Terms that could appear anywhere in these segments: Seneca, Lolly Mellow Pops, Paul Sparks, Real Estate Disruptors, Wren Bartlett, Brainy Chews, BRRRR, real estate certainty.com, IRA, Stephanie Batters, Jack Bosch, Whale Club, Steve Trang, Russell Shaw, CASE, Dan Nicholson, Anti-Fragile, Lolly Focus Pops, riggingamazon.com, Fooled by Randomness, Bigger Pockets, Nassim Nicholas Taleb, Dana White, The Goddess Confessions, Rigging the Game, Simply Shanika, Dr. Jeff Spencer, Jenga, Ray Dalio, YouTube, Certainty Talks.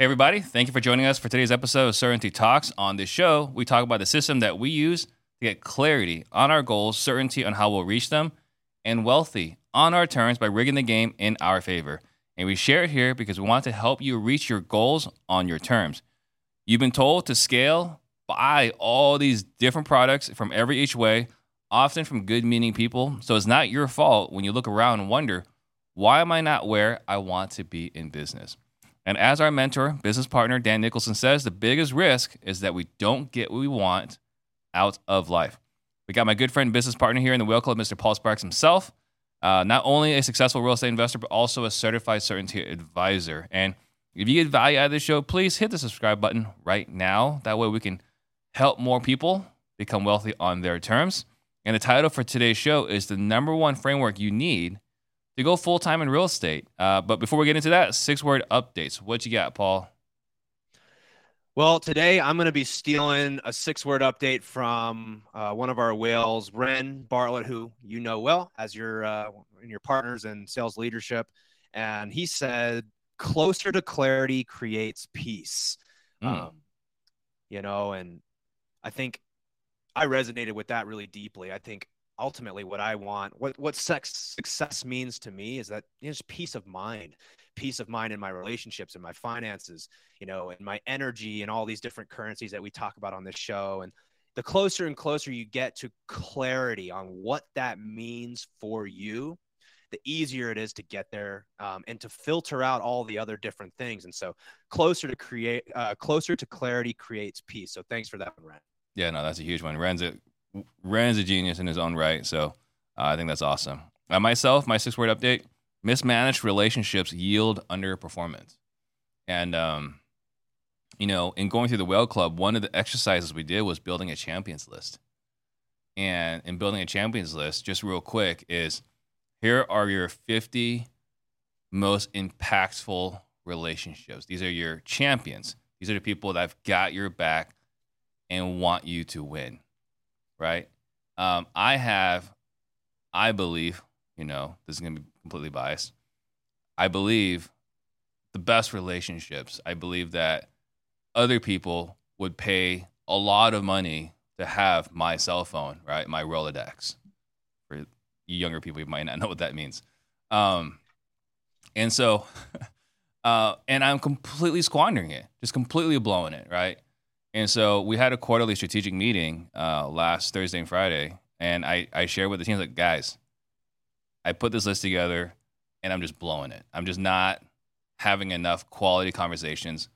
Hey everybody, thank you for joining us for today's episode of Certainty Talks. On this show, we talk about the system that we use to get clarity on our goals, certainty on how we'll reach them, and wealthy on our terms by rigging the game in our favor. And we share it here because we want to help you reach your goals on your terms. You've been told to scale, buy all these different products from every each way, often from good-meaning people. So it's not your fault when you look around and wonder, why am I not where I want to be in business? And as our mentor, business partner, Dan Nicholson says, the biggest risk is that we don't get what we want out of life. We got my good friend, business partner here in the Whale Club, Mr. Paul Sparks himself, not only a successful real estate investor, but also a certified certainty advisor. And if you get value out of this show, please hit the subscribe button right now. That way we can help more people become wealthy on their terms. And the title for today's show is the number one framework you need to go full-time in real estate. But before we get into that, 6-word updates. What you got, Paul? Well, today I'm going to be stealing a 6-word update from one of our whales, Wren Bartlett, who you know well as your partners in sales leadership. And he said, closer to clarity creates peace. And I think I resonated with that really deeply. I think ultimately what I want, what success means to me is that there's peace of mind in my relationships and my finances, and my energy and all these different currencies that we talk about on this show. And the closer and closer you get to clarity on what that means for you, the easier it is to get there and to filter out all the other different things. And so closer to clarity creates peace. So thanks for that one, Ren. Yeah, no, that's a huge one. Ren's a genius in his own right, so I think that's awesome. Myself, my 6-word update, mismanaged relationships yield underperformance. And, in going through the Whale Club, one of the exercises we did was building a champions list. And in building a champions list, just real quick, is here are your 50 most impactful relationships. These are your champions. These are the people that have got your back and want you to win. Right. I believe, this is going to be completely biased. I believe the best relationships. I believe that other people would pay a lot of money to have my cell phone, right? My Rolodex. For younger people, you might not know what that means. And I'm completely squandering it, just completely blowing it. Right. And so we had a quarterly strategic meeting last Thursday and Friday, and I shared with the team, like, guys, I put this list together, and I'm just blowing it. I'm just not having enough quality conversations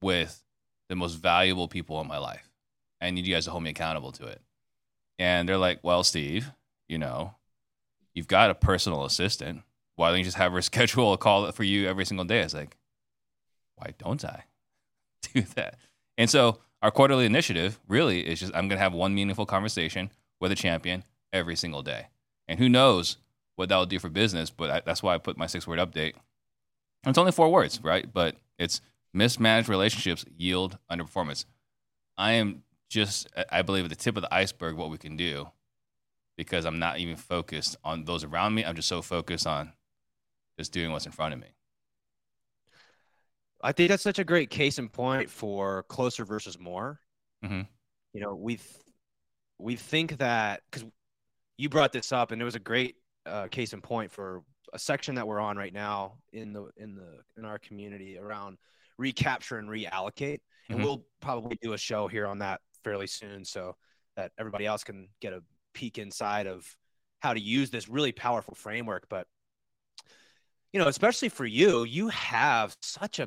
with the most valuable people in my life. I need you guys to hold me accountable to it. And they're like, well, Steve, you've got a personal assistant. Why don't you just have her schedule a call for you every single day? It's like, why don't I do that? And so our quarterly initiative really is just, I'm going to have one meaningful conversation with a champion every single day. And who knows what that will do for business, but that's why I put my 6-word update. And it's only 4 words, right? But it's mismanaged relationships yield underperformance. I am just, I believe, at the tip of the iceberg what we can do because I'm not even focused on those around me. I'm just so focused on just doing what's in front of me. I think that's such a great case in point for closer versus more. Mm-hmm. We think that because you brought this up, and it was a great case in point for a section that we're on right now in our community around recapture and reallocate. And We'll probably do a show here on that fairly soon, so that everybody else can get a peek inside of how to use this really powerful framework, but. Especially for you, you have such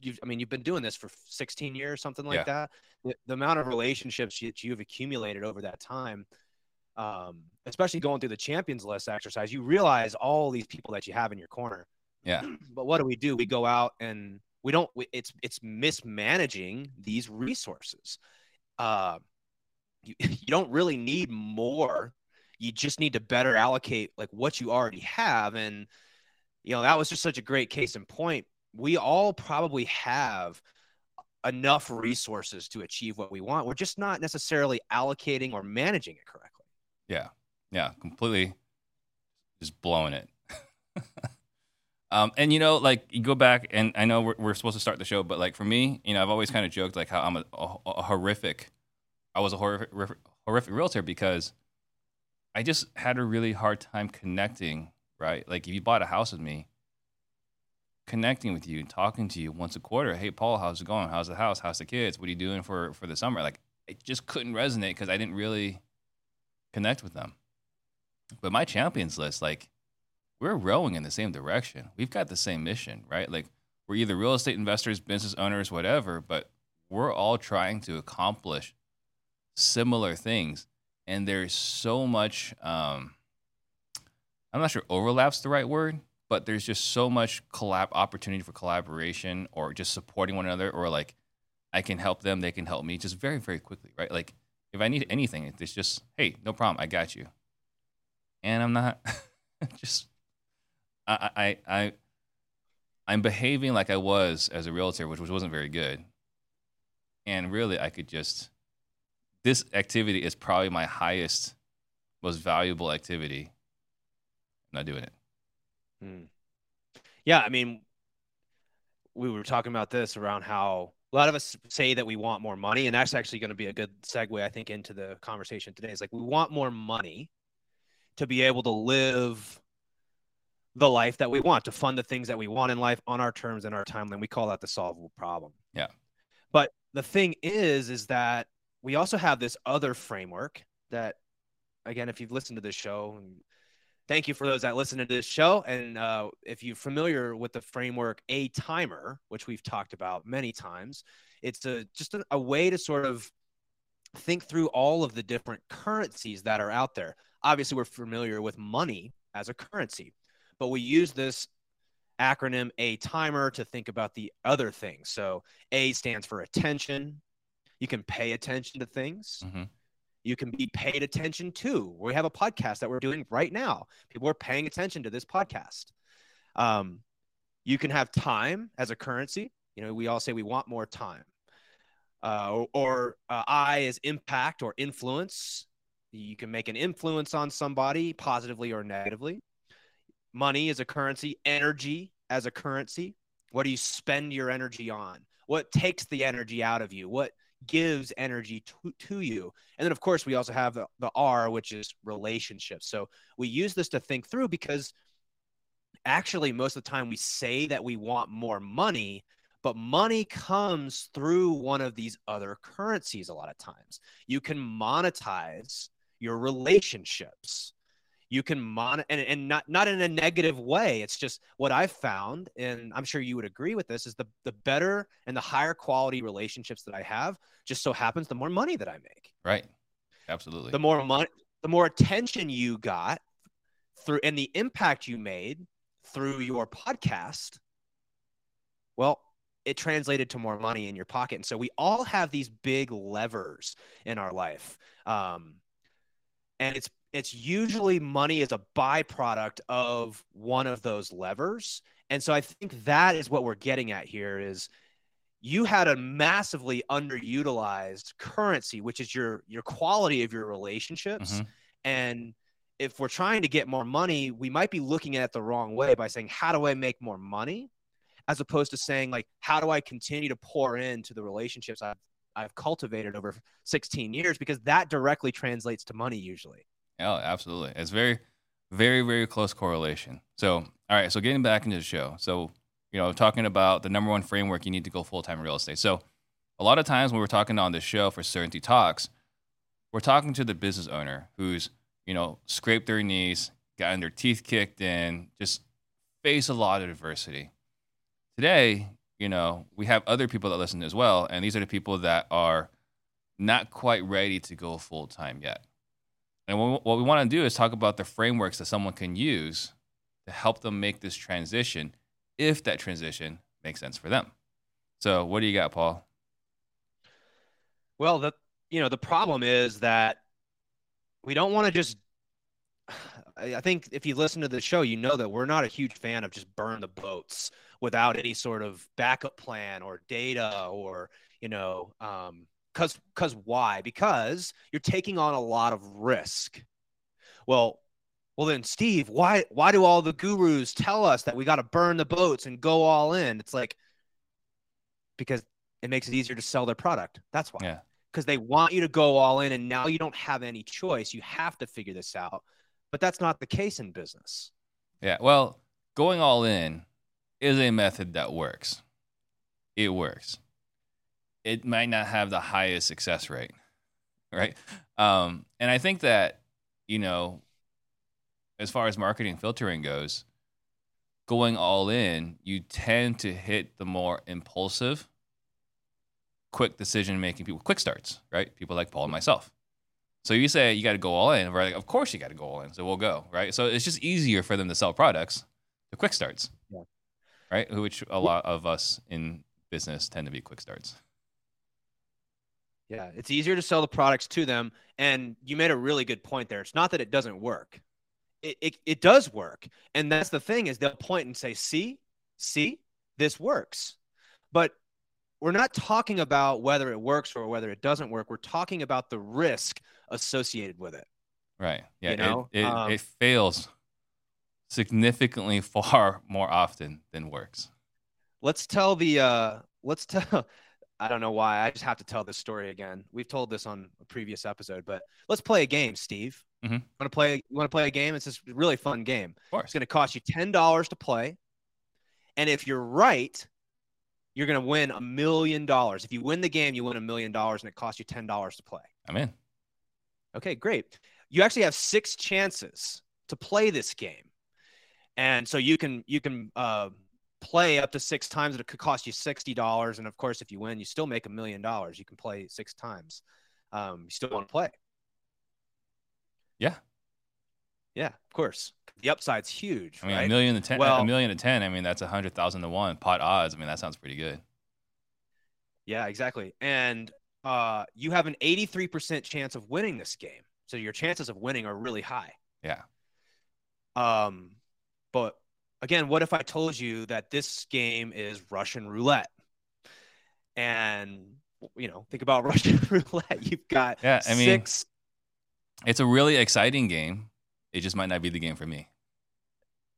you've been doing this for 16 years, something like that. The amount of relationships you've accumulated over that time, especially going through the champions list exercise, you realize all these people that you have in your corner. Yeah. But what do? We go out and we don't, it's mismanaging these resources. You don't really need more. You just need to better allocate like what you already have. And, that was just such a great case in point. We all probably have enough resources to achieve what we want. We're just not necessarily allocating or managing it correctly. Yeah. Completely just blowing it. And, you know, like, you go back, and I know we're supposed to start the show, but, like, for me, you know, I've always kind of joked, like, how I'm a horrific realtor because I just had a really hard time connecting, right? Like, if you bought a house with me, connecting with you and talking to you once a quarter, hey, Paul, how's it going? How's the house? How's the kids? What are you doing for the summer? Like, it just couldn't resonate because I didn't really connect with them. But my champions list, like, we're rowing in the same direction. We've got the same mission, right? Like, we're either real estate investors, business owners, whatever, but we're all trying to accomplish similar things. And there's so much, I'm not sure overlap's the right word, but there's just so much opportunity for collaboration or just supporting one another, or like, I can help them, they can help me, just very, very quickly, right? Like, if I need anything, it's just, hey, no problem, I got you. And I'm not just, I'm behaving like I was as a realtor, which wasn't very good. And really, I could just, this activity is probably my highest, most valuable activity. I'm not doing it. Yeah, I mean, we were talking about this around how a lot of us say that we want more money, and that's actually going to be a good segue, I think, into the conversation today. It's like, we want more money to be able to live the life that we want, to fund the things that we want in life on our terms and our timeline. We call that the solvable problem. Yeah. But the thing is that we also have this other framework that, again, if you've listened to this show, and thank you for those that listen to this show. And if you're familiar with the framework A-Timer, which we've talked about many times, it's just a way to sort of think through all of the different currencies that are out there. Obviously, we're familiar with money as a currency, but we use this acronym A-Timer to think about the other things. So A stands for attention. You can pay attention to things. Mm-hmm. You can be paid attention to. We have a podcast that we're doing right now. People are paying attention to this podcast. You can have time as a currency. You know, we all say we want more time. I is impact or influence. You can make an influence on somebody positively or negatively. Money is a currency. Energy as a currency. What do you spend your energy on? What takes the energy out of you? What gives energy to you? And then, of course, we also have the R, which is relationships. So we use this to think through, because actually most of the time we say that we want more money, but money comes through one of these other currencies a lot of times. You can monetize your relationships. You can and not in a negative way. It's just what I've found, and I'm sure you would agree with this, is the better and the higher quality relationships that I have, just so happens, the more money that I make. Right. Absolutely. The more money, the more attention you got through, and the impact you made through your podcast, well, it translated to more money in your pocket. And so we all have these big levers in our life. And it's usually money is a byproduct of one of those levers. And so I think that is what we're getting at here is you had a massively underutilized currency, which is your quality of your relationships. Mm-hmm. And if we're trying to get more money, we might be looking at it the wrong way by saying, how do I make more money? As opposed to saying, like, how do I continue to pour into the relationships I've cultivated over 16 years? Because that directly translates to money usually. Oh, absolutely. It's very, very, very close correlation. So, all right. So getting back into the show. So, you know, talking about the number one framework, you need to go full-time real estate. So a lot of times when we're talking on this show for Certainty Talks, we're talking to the business owner who's, you know, scraped their knees, gotten their teeth kicked in, just face a lot of adversity. Today, you know, we have other people that listen as well. And these are the people that are not quite ready to go full-time yet. And what we want to do is talk about the frameworks that someone can use to help them make this transition, if that transition makes sense for them. So what do you got, Paul? Well, the problem is that we don't want to just, I think if you listen to the show, you know that we're not a huge fan of just burn the boats without any sort of backup plan or data or, you know, Because you're taking on a lot of risk. Well, well then, Steve, why do all the gurus tell us that we got to burn the boats and go all in? It's like, because it makes it easier to sell their product. That's why. Yeah. Because they want you to go all in, and now you don't have any choice. You have to figure this out. But that's not the case in business. Yeah. Well, going all in is a method that works. It works. It might not have the highest success rate, right? And I think that, you know, as far as marketing filtering goes, going all in, you tend to hit the more impulsive, quick decision-making people, quick starts, right? People like Paul and myself. So you say you got to go all in. We're like, of course you got to go all in. So we'll go, right? So it's just easier for them to sell products, the quick starts, yeah, right? Which a lot of us in business tend to be quick starts. Yeah, it's easier to sell the products to them. And you made a really good point there. It's not that it doesn't work. It does work. And that's the thing, is they'll point and say, see, this works. But we're not talking about whether it works or whether it doesn't work. We're talking about the risk associated with it. Right. Yeah. You know? It fails significantly far more often than works. Let's tell the, I don't know why, I just have to tell this story again. We've told this on a previous episode, but let's play a game, Steve. Mm-hmm. You want to play a game? It's this really fun game. Of course. It's going to cost you $10 to play. And if you're right, you're going to win $1 million. If you win the game, you win $1 million, and it costs you $10 to play. I'm in. Okay, great. You actually have 6 chances to play this game. And so you can play up to 6 times. It could cost you $60. And of course, if you win, you still make $1 million. You can play 6 times. You still want to play. Yeah. Yeah, of course. The upside's huge. I mean, right? $1 million to $10 million. I mean, that's 100,000 to 1 pot odds. I mean, that sounds pretty good. Yeah, exactly. And you have an 83% chance of winning this game. So your chances of winning are really high. Yeah. But again, what if I told you that this game is Russian roulette? And, you know, think about Russian roulette. You've got six. It's a really exciting game. It just might not be the game for me.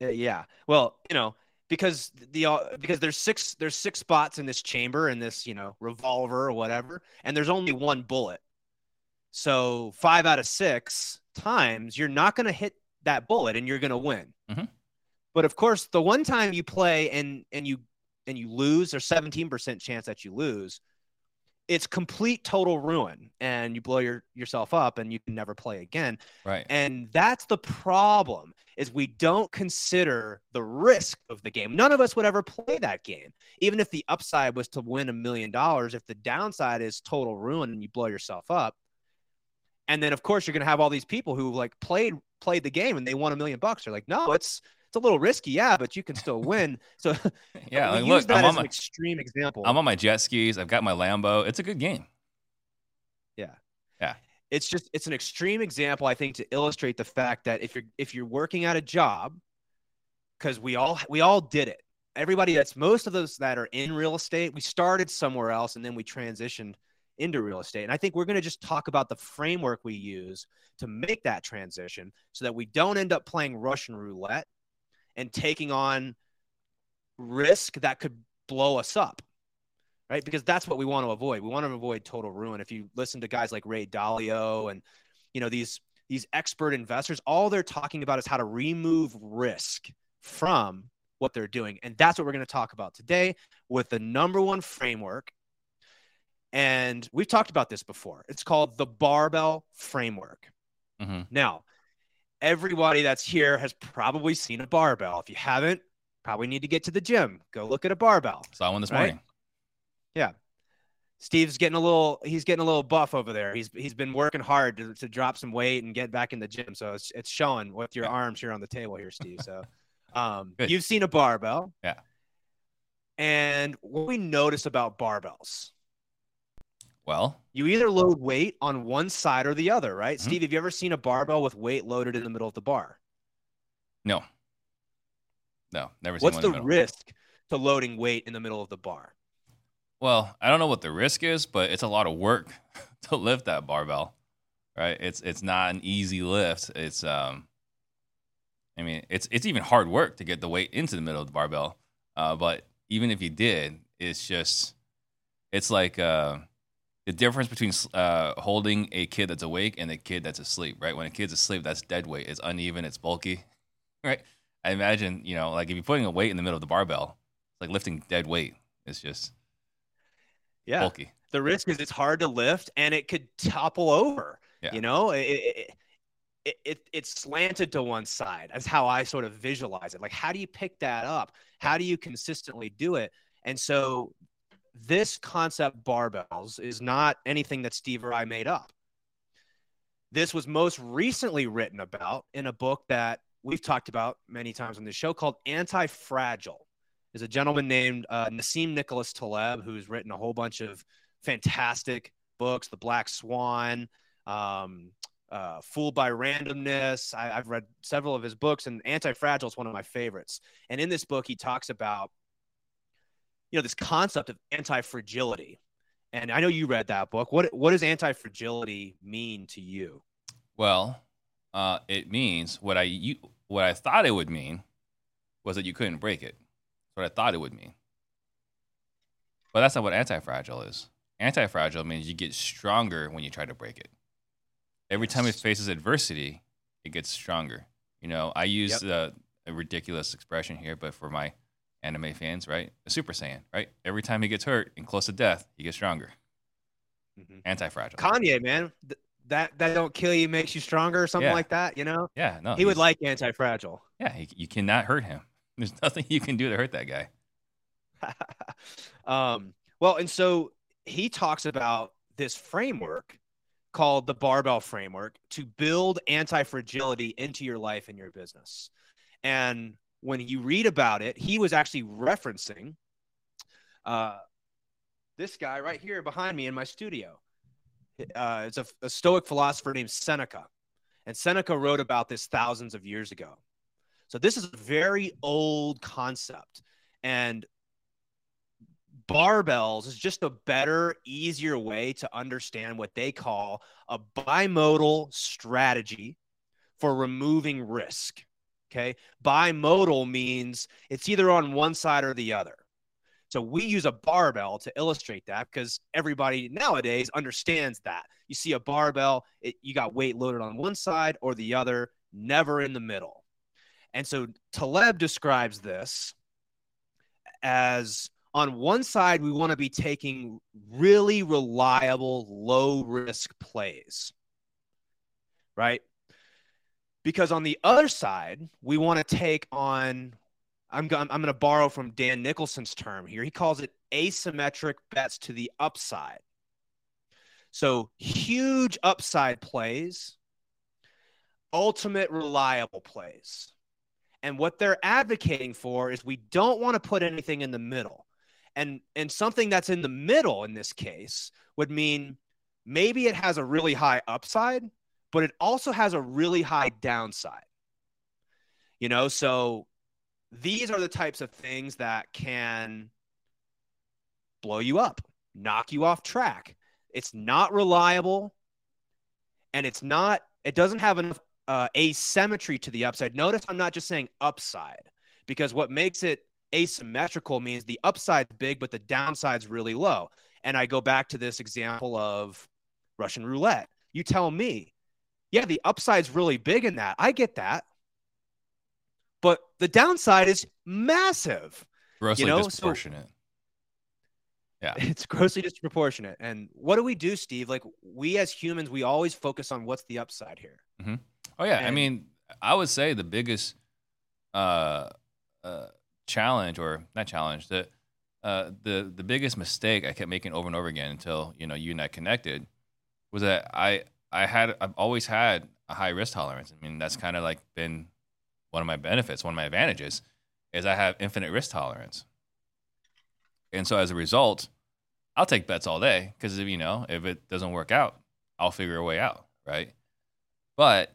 Yeah. Well, you know, because there's six spots in this chamber, in this, you know, revolver or whatever, and there's only one bullet. So 5 out of 6 times, you're not going to hit that bullet and you're going to win. Mm-hmm. But of course, the one time you play and you lose, there's 17% chance that you lose. It's complete total ruin, and you blow yourself up and you can never play again. Right. And that's the problem, is we don't consider the risk of the game. None of us would ever play that game. Even if the upside was to win $1 million, if the downside is total ruin and you blow yourself up. And then of course you're going to have all these people who like played the game and they won $1 million. They're like, no, it's a little risky. Yeah, but you can still win. So yeah, like, look, that is an extreme example. I'm on my jet skis. I've got my Lambo. It's a good game. Yeah. Yeah. It's an extreme example, I think, to illustrate the fact that if you're working at a job, because we all did it. Everybody most of those that are in real estate, we started somewhere else and then we transitioned into real estate. And I think we're going to just talk about the framework we use to make that transition so that we don't end up playing Russian roulette and taking on risk that could blow us up, right? Because that's what we want to avoid. We want to avoid total ruin. If you listen to guys like Ray Dalio and, you know, these expert investors, all they're talking about is how to remove risk from what they're doing. And that's what we're going to talk about today with the number one framework. And we've talked about this before. It's called the barbell framework. Mm-hmm. Now, everybody that's here has probably seen a barbell. If you haven't, probably need to get to the gym. Go look at a barbell. Saw one this morning. Yeah. Steve's getting he's getting a little buff over there. He's been working hard to drop some weight and get back in the gym. So it's showing with your arms here on the table here, Steve. So you've seen a barbell. Yeah. And what we notice about barbells? Well, you either load weight on one side or the other, right? Mm-hmm. Steve, have you ever seen a barbell with weight loaded in the middle of the bar? No, never seen one in the middle. What's the risk to loading weight in the middle of the bar? Well, I don't know what the risk is, but it's a lot of work to lift that barbell, right? It's not an easy lift. It's I mean, it's even hard work to get the weight into the middle of the barbell. But even if you did, it's just, it's like the difference between holding a kid that's awake and a kid that's asleep, right? When a kid's asleep, that's dead weight. It's uneven. It's bulky, right? I imagine, you know, like if you're putting a weight in the middle of the barbell, it's like lifting dead weight. It's just bulky. The risk is it's hard to lift and it could topple over, you know, it's slanted to one side. That's how I sort of visualize it. Like, how do you pick that up? How do you consistently do it? And so this concept, barbells, is not anything that Steve or I made up. This was most recently written about in a book that we've talked about many times on this show called Anti-Fragile. There's a gentleman named Nassim Nicholas Taleb, who's written a whole bunch of fantastic books, The Black Swan, Fooled by Randomness. I've read several of his books, and Anti-Fragile is one of my favorites. And in this book, he talks about, you know, this concept of anti-fragility. And I know you read that book. What does anti-fragility mean to you? Well, it means what I thought it would mean was that you couldn't break it. That's what I thought it would mean. But that's not what anti-fragile is. Anti-fragile means you get stronger when you try to break it. Every time it faces adversity, it gets stronger. You know, I use a ridiculous expression here, but for my anime fans, right? A Super Saiyan, right? Every time he gets hurt and close to death, he gets stronger. Mm-hmm. Anti-fragile. Kanye, man, that don't kill you makes you stronger or something like that, you know? Yeah, no. He would like anti-fragile. Yeah, you cannot hurt him. There's nothing you can do to hurt that guy. Well, and so he talks about this framework called the barbell framework to build anti-fragility into your life and your business. And when you read about it, he was actually referencing this guy right here behind me in my studio. It's a Stoic philosopher named Seneca. And Seneca wrote about this thousands of years ago. So this is a very old concept. And barbells is just a better, easier way to understand what they call a bimodal strategy for removing risk. Okay. Bimodal means it's either on one side or the other. So we use a barbell to illustrate that because everybody nowadays understands that. You see a barbell, you got weight loaded on one side or the other, never in the middle. And so Taleb describes this as, on one side, we want to be taking really reliable, low-risk plays, right? Because on the other side, we want to take on, I'm going to borrow from Dan Nicholson's term here. He calls it asymmetric bets to the upside. So huge upside plays, ultimate reliable plays. And what they're advocating for is we don't want to put anything in the middle. And something that's in the middle in this case would mean maybe it has a really high upside, but it also has a really high downside. You know, so these are the types of things that can blow you up, knock you off track. It's not reliable, and it doesn't have enough asymmetry to the upside. Notice I'm not just saying upside, because what makes it asymmetrical means the upside's big, but the downside's really low. And I go back to this example of Russian roulette. You tell me, yeah, the upside's really big in that. I get that. But the downside is massive. Grossly disproportionate. So, yeah. It's grossly disproportionate. And what do we do, Steve? Like, we as humans, we always focus on what's the upside here. Mm-hmm. Oh, yeah. And, I mean, I would say the biggest the biggest mistake I kept making over and over again until, you know, you and I connected was that I've always had a high risk tolerance. I mean, that's kind of like been one of my benefits, one of my advantages, is I have infinite risk tolerance. And so as a result, I'll take bets all day because, you know, if it doesn't work out, I'll figure a way out, right? But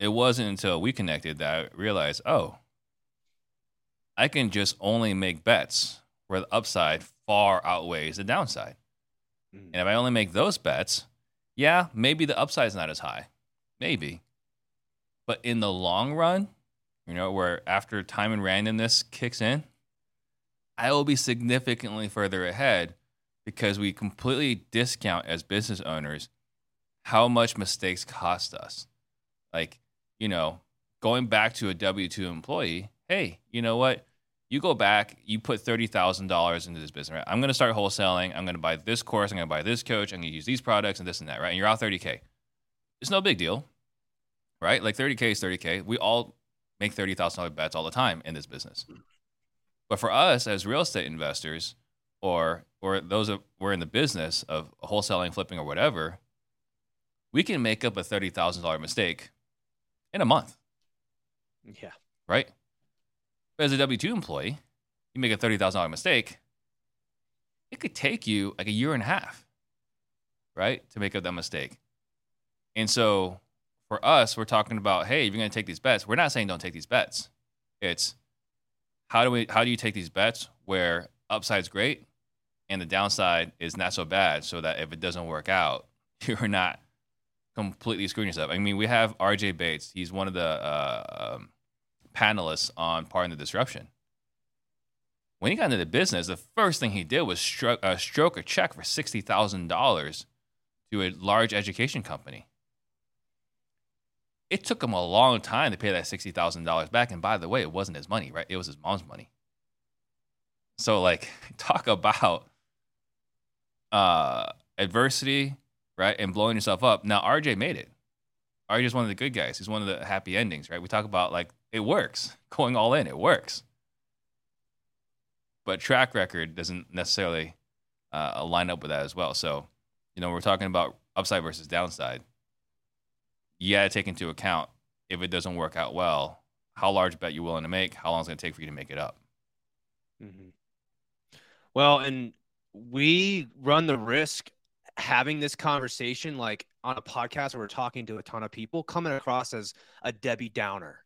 it wasn't until we connected that I realized, oh, I can just only make bets where the upside far outweighs the downside. Mm. And if I only make those bets, yeah, maybe the upside's not as high. Maybe. But in the long run, you know, where after time and randomness kicks in, I will be significantly further ahead because we completely discount as business owners how much mistakes cost us. Like, you know, going back to a W-2 employee, hey, you know what? You go back, you put $30,000 into this business, right? I'm going to start wholesaling. I'm going to buy this course. I'm going to buy this coach. I'm going to use these products and this and that, right? And you're out $30K. It's no big deal, right? Like $30K is $30K. We all make $30,000 bets all the time in this business. But for us as real estate investors or those who are in the business of wholesaling, flipping, or whatever, we can make up a $30,000 mistake in a month. Yeah. Right? But as a W-2 employee, you make a $30,000 mistake, it could take you like a year and a half, right, to make up that mistake. And so for us, we're talking about, hey, if you're going to take these bets, we're not saying don't take these bets. It's how do you take these bets where upside's great and the downside is not so bad, so that if it doesn't work out, you're not completely screwing yourself. I mean, we have RJ Bates. He's one of the panelists on Pardon the Disruption. When he got into the business, the first thing he did was stroke a check for $60,000 to a large education company. It took him a long time to pay that $60,000 back. And by the way, it wasn't his money, right? It was his mom's money. So, like, talk about adversity, right? And blowing yourself up. Now, RJ made it. RJ's one of the good guys. He's one of the happy endings, right? We talk about, like, it works. Going all in, it works. But track record doesn't necessarily line up with that as well. So, you know, we're talking about upside versus downside. You got to take into account, if it doesn't work out well, how large a bet you're willing to make, how long it's going to take for you to make it up. Mm-hmm. Well, and we run the risk having this conversation, like on a podcast where we're talking to a ton of people, coming across as a Debbie Downer.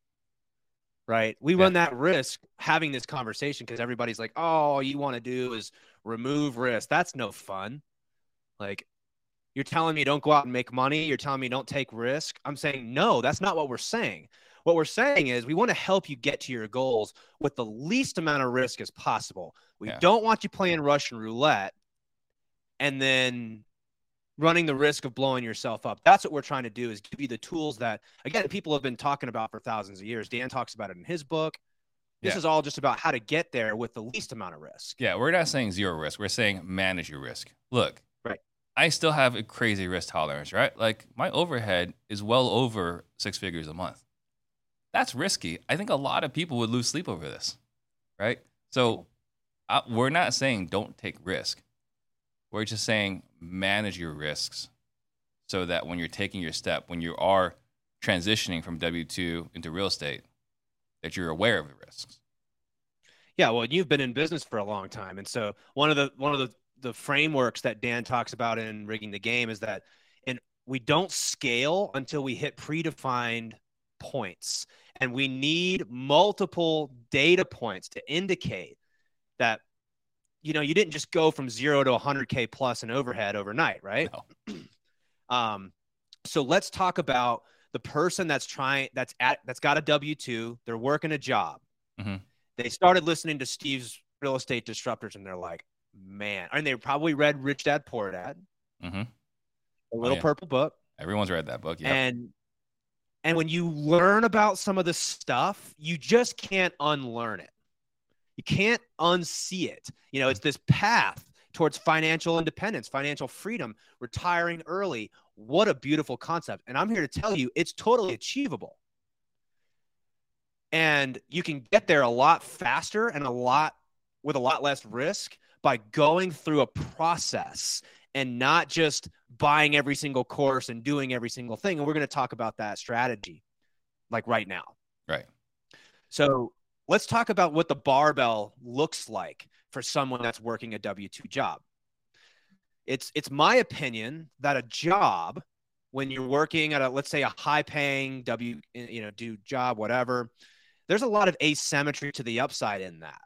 Right. We run that risk having this conversation because everybody's like, oh, all you want to do is remove risk. That's no fun. Like, you're telling me don't go out and make money. You're telling me don't take risk. I'm saying, no, that's not what we're saying. What we're saying is we want to help you get to your goals with the least amount of risk as possible. We don't want you playing Russian roulette and then running the risk of blowing yourself up. That's what we're trying to do, is give you the tools that, again, people have been talking about for thousands of years. Dan talks about it in his book. This is all just about how to get there with the least amount of risk. Yeah, we're not saying zero risk. We're saying manage your risk. Look, right. I still have a crazy risk tolerance, right? Like, my overhead is well over six figures a month. That's risky. I think a lot of people would lose sleep over this, right? So we're not saying don't take risk. We're just saying manage your risks so that when you're taking your step, when you are transitioning from W-2 into real estate, that you're aware of the risks. Yeah, well, you've been in business for a long time. And so one of the frameworks that Dan talks about in Rigging the Game is that, and we don't scale until we hit predefined points. And we need multiple data points to indicate that, you know, you didn't just go from zero to 100K plus in overhead overnight, right? No. So let's talk about the person that's got a W-2. They're working a job. Mm-hmm. They started listening to Steve's Real Estate Disruptors, and they're like, man. And they probably read Rich Dad, Poor Dad, mm-hmm. A Little Purple Book. Everyone's read that book, yeah. And when you learn about some of the stuff, you just can't unlearn it. You can't unsee it. You know, it's this path towards financial independence, financial freedom, retiring early. What a beautiful concept. And I'm here to tell you, it's totally achievable. And you can get there a lot faster and with a lot less risk by going through a process and not just buying every single course and doing every single thing. And we're going to talk about that strategy like right now. Right. So let's talk about what the barbell looks like for someone that's working a W-2 job. It's my opinion that a job, when you're working at let's say a high-paying job, whatever, there's a lot of asymmetry to the upside in that.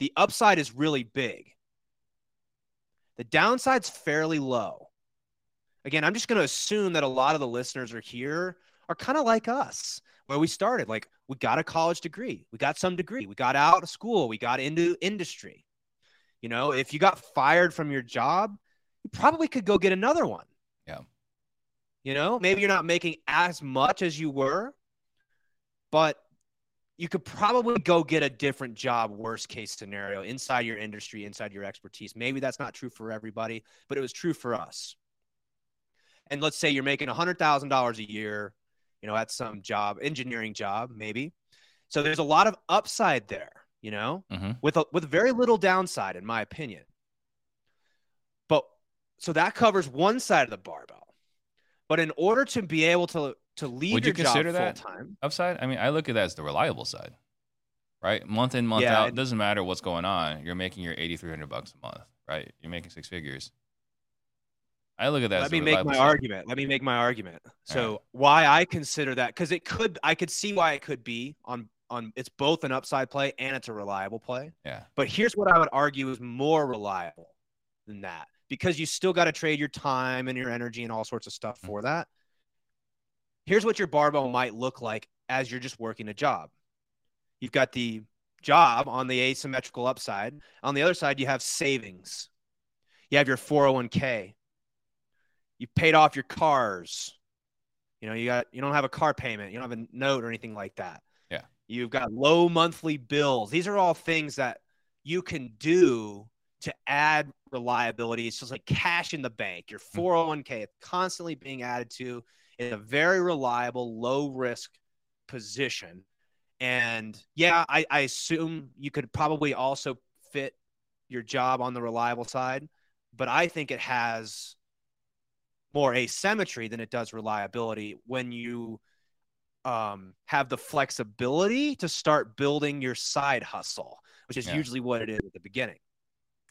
The upside is really big. The downside's fairly low. Again, I'm just going to assume that a lot of the listeners are here are kind of like us, where we started. Like, we got a college degree, we got some degree, we got out of school, we got into industry. You know, if you got fired from your job, you probably could go get another one. Yeah. You know, maybe you're not making as much as you were, but you could probably go get a different job, worst case scenario, inside your industry, inside your expertise. Maybe that's not true for everybody, but it was true for us. And let's say you're making $100,000 a year, you know, at some job, engineering job, maybe. So there's a lot of upside there, you know, with very little downside, in my opinion. But so that covers one side of the barbell. But in order to be able to leave your job full-time. Upside? I mean, I look at that as the reliable side, right? Month in, month out, it doesn't matter what's going on. You're making your $8,300 a month, right? You're making six figures. I look at that as the reliable side. Let me make my argument. So why I consider that, because I could see why it could be on it's both an upside play and it's a reliable play. Yeah. But here's what I would argue is more reliable than that, because you still got to trade your time and your energy and all sorts of stuff for that. Here's what your barbell might look like as you're just working a job. You've got the job on the asymmetrical upside. On the other side, you have savings. You have your 401k. You've paid off your cars. You know, you don't have a car payment. You don't have a note or anything like that. Yeah. You've got low monthly bills. These are all things that you can do to add reliability. It's just like cash in the bank. Your 401k, it's constantly being added to. In a very reliable, low-risk position. And yeah, I assume you could probably also fit your job on the reliable side, but I think it has more asymmetry than it does reliability when you have the flexibility to start building your side hustle, which is usually what it is at the beginning.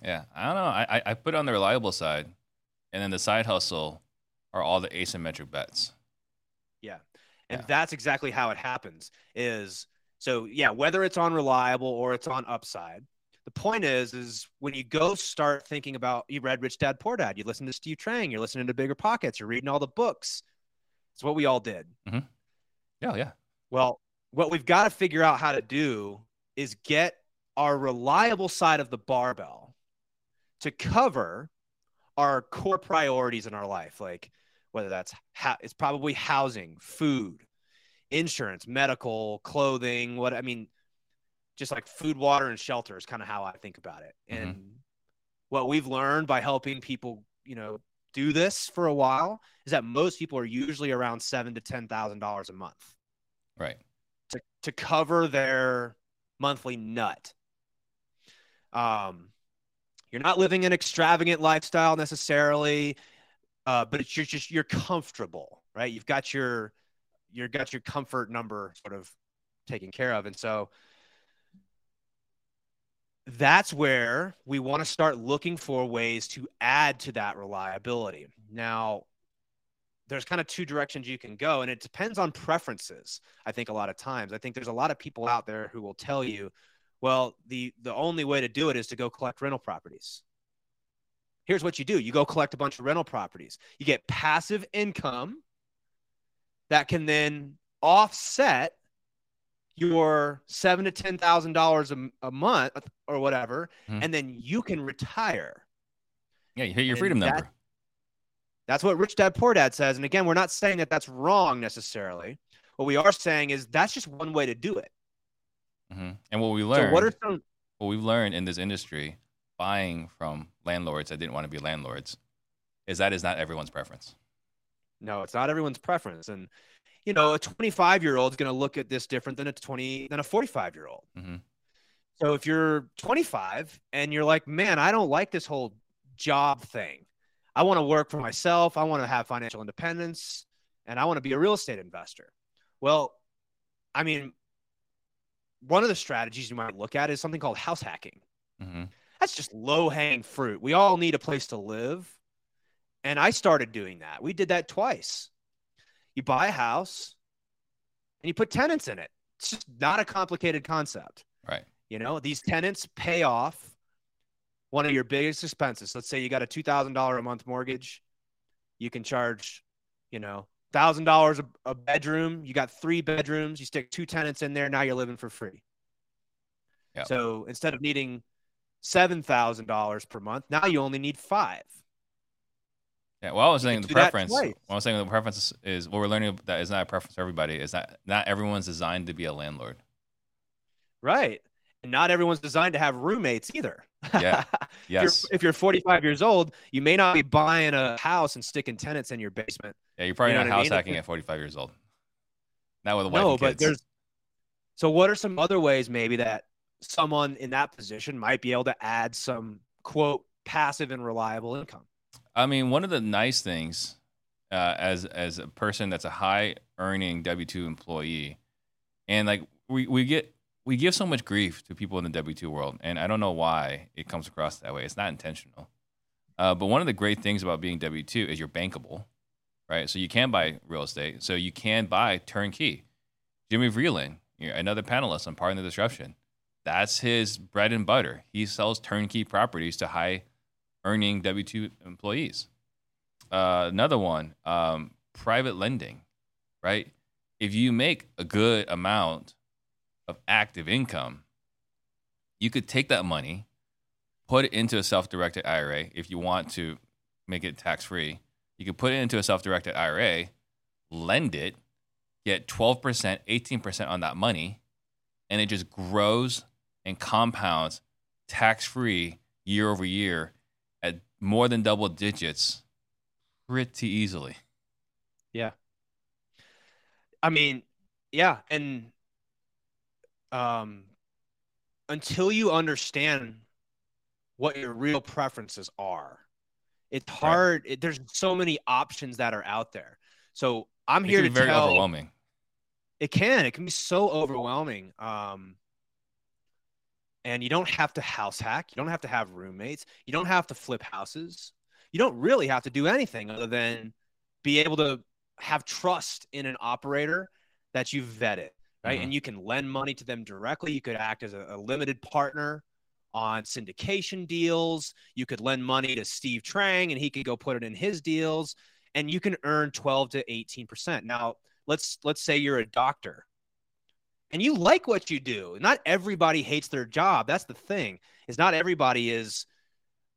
Yeah, I don't know. I put it on the reliable side, and then the side hustle are all the asymmetric bets. Yeah. And that's exactly how it happens is, so yeah, whether it's on reliable or it's on upside, the point is when you go start thinking about, you read Rich Dad, Poor Dad, you listen to Steve Trang, you're listening to Bigger Pockets, you're reading all the books. It's what we all did. Mm-hmm. Yeah. Yeah. Well, what we've got to figure out how to do is get our reliable side of the barbell to cover our core priorities in our life. Like, whether that's it's probably housing, food, insurance, medical, clothing, just like food, water, and shelter is kind of how I think about it. And what we've learned by helping people, you know, do this for a while is that most people are usually around $7,000 to $10,000 a month. Right. To cover their monthly nut. You're not living an extravagant lifestyle necessarily. But it's just you're comfortable, right? You've got your comfort number sort of taken care of, and so that's where we want to start looking for ways to add to that reliability. Now, there's kind of two directions you can go, and it depends on preferences. I think a lot of times, I think there's a lot of people out there who will tell you, "Well, the only way to do it is to go collect rental properties." Here's what you do. You go collect a bunch of rental properties. You get passive income that can then offset your $7,000 to $10,000 a month or whatever, and then you can retire. Yeah, you hit your freedom number. That's what Rich Dad Poor Dad says. And again, we're not saying that that's wrong necessarily. What we are saying is that's just one way to do it. Mm-hmm. And what we learned, what we've learned in this industry, buying from landlords that didn't want to be landlords, is not everyone's preference. No, it's not everyone's preference. And, you know, a 25-year-old is going to look at this different than a 45-year-old. Mm-hmm. So if you're 25 and you're like, man, I don't like this whole job thing. I want to work for myself. I want to have financial independence, and I want to be a real estate investor. Well, I mean, one of the strategies you might look at is something called house hacking. Mm-hmm. That's just low-hanging fruit. We all need a place to live. And I started doing that. We did that twice. You buy a house and you put tenants in it. It's just not a complicated concept. Right. You know, these tenants pay off one of your biggest expenses. Let's say you got a $2,000 a month mortgage. You can charge, you know, $1,000 a bedroom. You got 3 bedrooms. You stick 2 tenants in there. Now you're living for free. Yep. So instead of needing $7,000 per month, now you only need 5. Yeah. Well, I was saying the preference is what we're learning that is not a preference for everybody. Is that not everyone's designed to be a landlord. Right. And not everyone's designed to have roommates either. Yeah. Yes. If you're 45 years old, you may not be buying a house and sticking tenants in your basement. Yeah, you're probably not house hacking at 45 years old. Not with a wife and kids. So what are some other ways maybe that someone in that position might be able to add some, quote, passive and reliable income? I mean, one of the nice things as a person that's a high-earning W-2 employee, and like we give so much grief to people in the W-2 world, and I don't know why it comes across that way. It's not intentional. But one of the great things about being W-2 is you're bankable, right? So you can buy real estate. So you can buy turnkey. Jimmy Vreeland, another panelist on Pardon the Disruption, that's his bread and butter. He sells turnkey properties to high-earning W-2 employees. Another one, private lending, right? If you make a good amount of active income, you could take that money, put it into a self-directed IRA. If you want to make it tax-free, you could put it into a self-directed IRA, lend it, get 12%, 18% on that money, and it just grows and compounds tax-free year over year at more than double digits pretty easily. Yeah. I mean, yeah. And until you understand what your real preferences are, it's hard. Right. There's so many options that are out there. So I'm here to tell. It can be very overwhelming. It can be so overwhelming. And you don't have to house hack. You don't have to have roommates. You don't have to flip houses. You don't really have to do anything other than be able to have trust in an operator that you've vetted. Right. Mm-hmm. And you can lend money to them directly. You could act as a limited partner on syndication deals. You could lend money to Steve Trang and he could go put it in his deals, and you can earn 12 to 18%. Now let's say you're a doctor and you like what you do. Not everybody hates their job. That's the thing, is not everybody is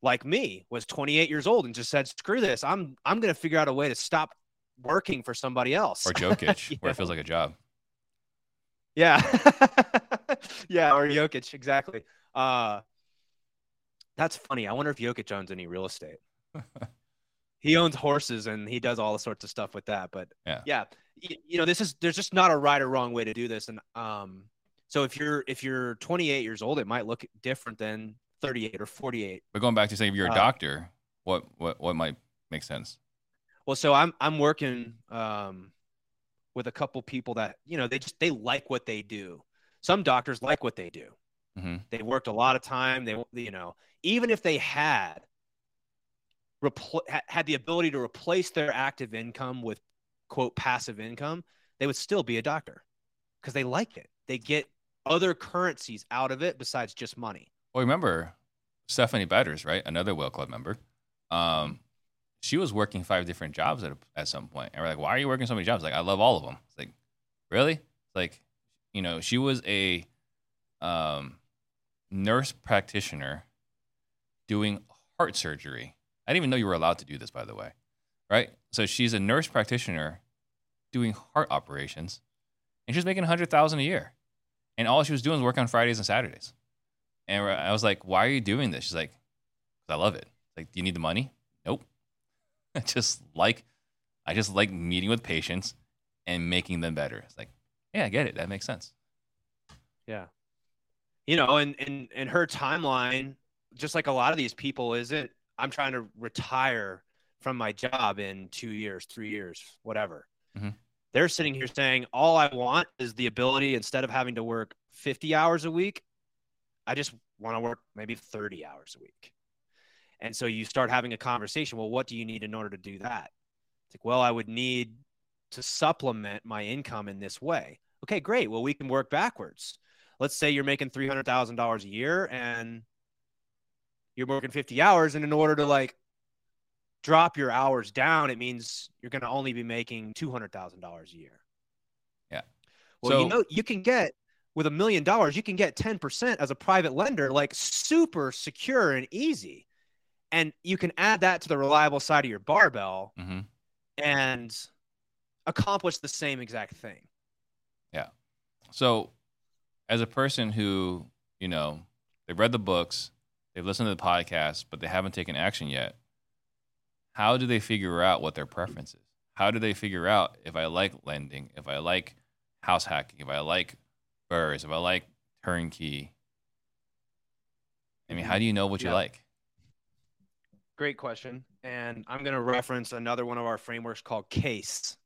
like me, was 28 years old and just said, screw this. I'm going to figure out a way to stop working for somebody else. Or Jokic, where it feels like a job. Yeah. Yeah. Or Jokic. Exactly. That's funny. I wonder if Jokic owns any real estate. He owns horses and he does all the sorts of stuff with that. But yeah, there's just not a right or wrong way to do this. And, so if you're 28 years old, it might look different than 38 or 48. But going back to saying, if you're a doctor, what might make sense? Well, so I'm working, with a couple people that, they like what they do. Some doctors like what they do. Mm-hmm. They worked a lot of time. They, even if they had the ability to replace their active income with, quote, passive income, they would still be a doctor because they like it. They get other currencies out of it besides just money. Well, remember Stephanie Batters, right? Another Whale Club member. She was working 5 different jobs at some point. And we're like, why are you working so many jobs? Like, I love all of them. It's like, really? Like, she was a nurse practitioner doing heart surgery. I didn't even know you were allowed to do this, by the way. Right? So she's a nurse practitioner doing heart operations, and she was making $100,000 a year. And all she was doing was working on Fridays and Saturdays. And I was like, why are you doing this? She's like, because I love it. Like, do you need the money? Nope. I just like meeting with patients and making them better. It's like, yeah, I get it. That makes sense. Yeah. And her timeline, just like a lot of these people, isn't I'm trying to retire from my job in 2 years, 3 years, whatever. Mm-hmm. They're sitting here saying, all I want is the ability, instead of having to work 50 hours a week, I just want to work maybe 30 hours a week. And so you start having a conversation. Well, what do you need in order to do that? It's like, well, I would need to supplement my income in this way. Okay, great. Well, we can work backwards. Let's say you're making $300,000 a year and you're working 50 hours. And in order to drop your hours down, it means you're going to only be making $200,000 a year. Yeah. Well, so, you know, you can get with $1 million, you can get 10% as a private lender, like super secure and easy. And you can add that to the reliable side of your barbell and accomplish the same exact thing. Yeah. So as a person who, you know, they've read the books, they've listened to the podcast, but they haven't taken action yet, how do they figure out what their preference is? How do they figure out if I like lending, if I like house hacking, if I like BRRRRs, if I like turnkey? I mean, how do you know what you like? Great question. And I'm going to reference another one of our frameworks called CASE.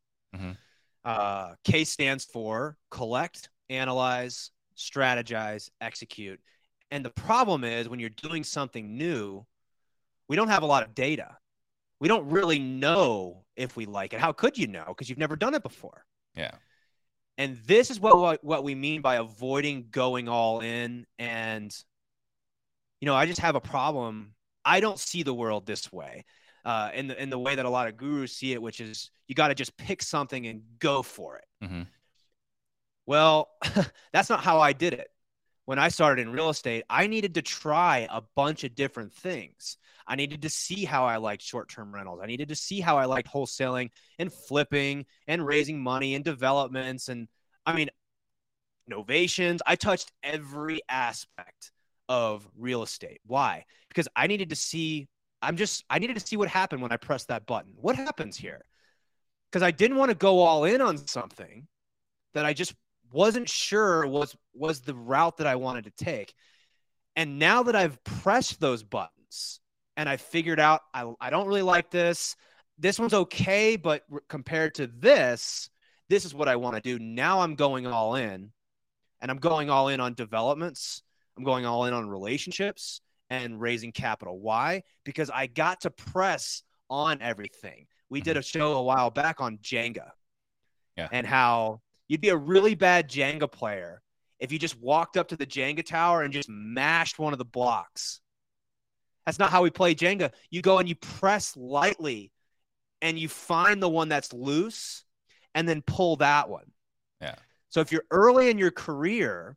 CASE stands for collect, analyze, strategize, execute. And the problem is when you're doing something new, we don't have a lot of data. We don't really know if we like it. How could you know? Because you've never done it before. Yeah. And this is what we mean by avoiding going all in. And, you know, I just have a problem. I don't see the world this way, in the way that a lot of gurus see it, which is you got to just pick something and go for it. Well, that's not how I did it. When I started in real estate, I needed to try a bunch of different things. I needed to see how I liked short-term rentals. I needed to see how I liked wholesaling and flipping and raising money and developments. And I mean, novations. I touched every aspect of real estate. Why? Because I needed to see, I needed to see what happened when I pressed that button. What happens here? Because I didn't want to go all in on something that I just wasn't sure was the route that I wanted to take. And now that I've pressed those buttons and I figured out, I don't really like this. This one's okay, but compared to this, this is what I want to do. Now I'm going all in, and I'm going all in on developments. I'm going all in on relationships and raising capital. Why? Because I got to press on everything. We did a show a while back on Jenga and how you'd be a really bad Jenga player if you just walked up to the Jenga tower and just mashed one of the blocks. That's not how we play Jenga. You go and you press lightly and you find the one that's loose and then pull that one. Yeah. So if you're early in your career,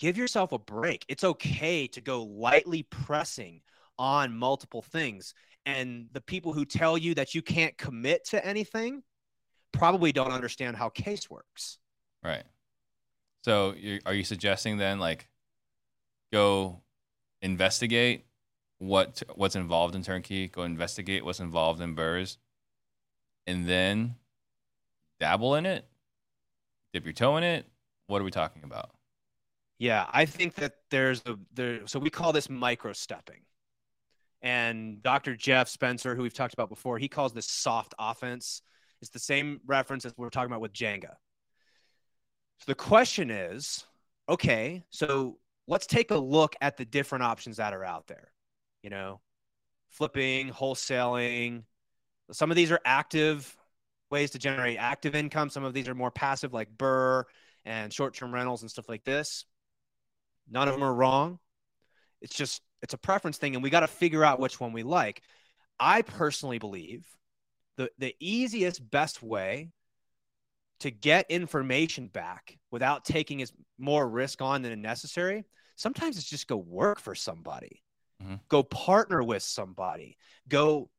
give yourself a break. It's okay to go lightly pressing on multiple things. And the people who tell you that you can't commit to anything probably don't understand how CASE works. Right. So are you suggesting then, like, go investigate what's involved in turnkey, go investigate what's involved in BRRRRs, and then dabble in it, dip your toe in it? What are we talking about? Yeah, I think that so we call this micro-stepping. And Dr. Jeff Spencer, who we've talked about before, he calls this soft offense. It's the same reference as we're talking about with Jenga. So the question is, okay, so let's take a look at the different options that are out there. You know, flipping, wholesaling. Some of these are active ways to generate active income. Some of these are more passive, like BRRRR and short-term rentals and stuff like this. None of them are wrong. It's just, it's a preference thing, and we got to figure out which one we like. I personally believe the easiest, best way to get information back without taking as more risk on than necessary, sometimes it's just go work for somebody, go partner with somebody, go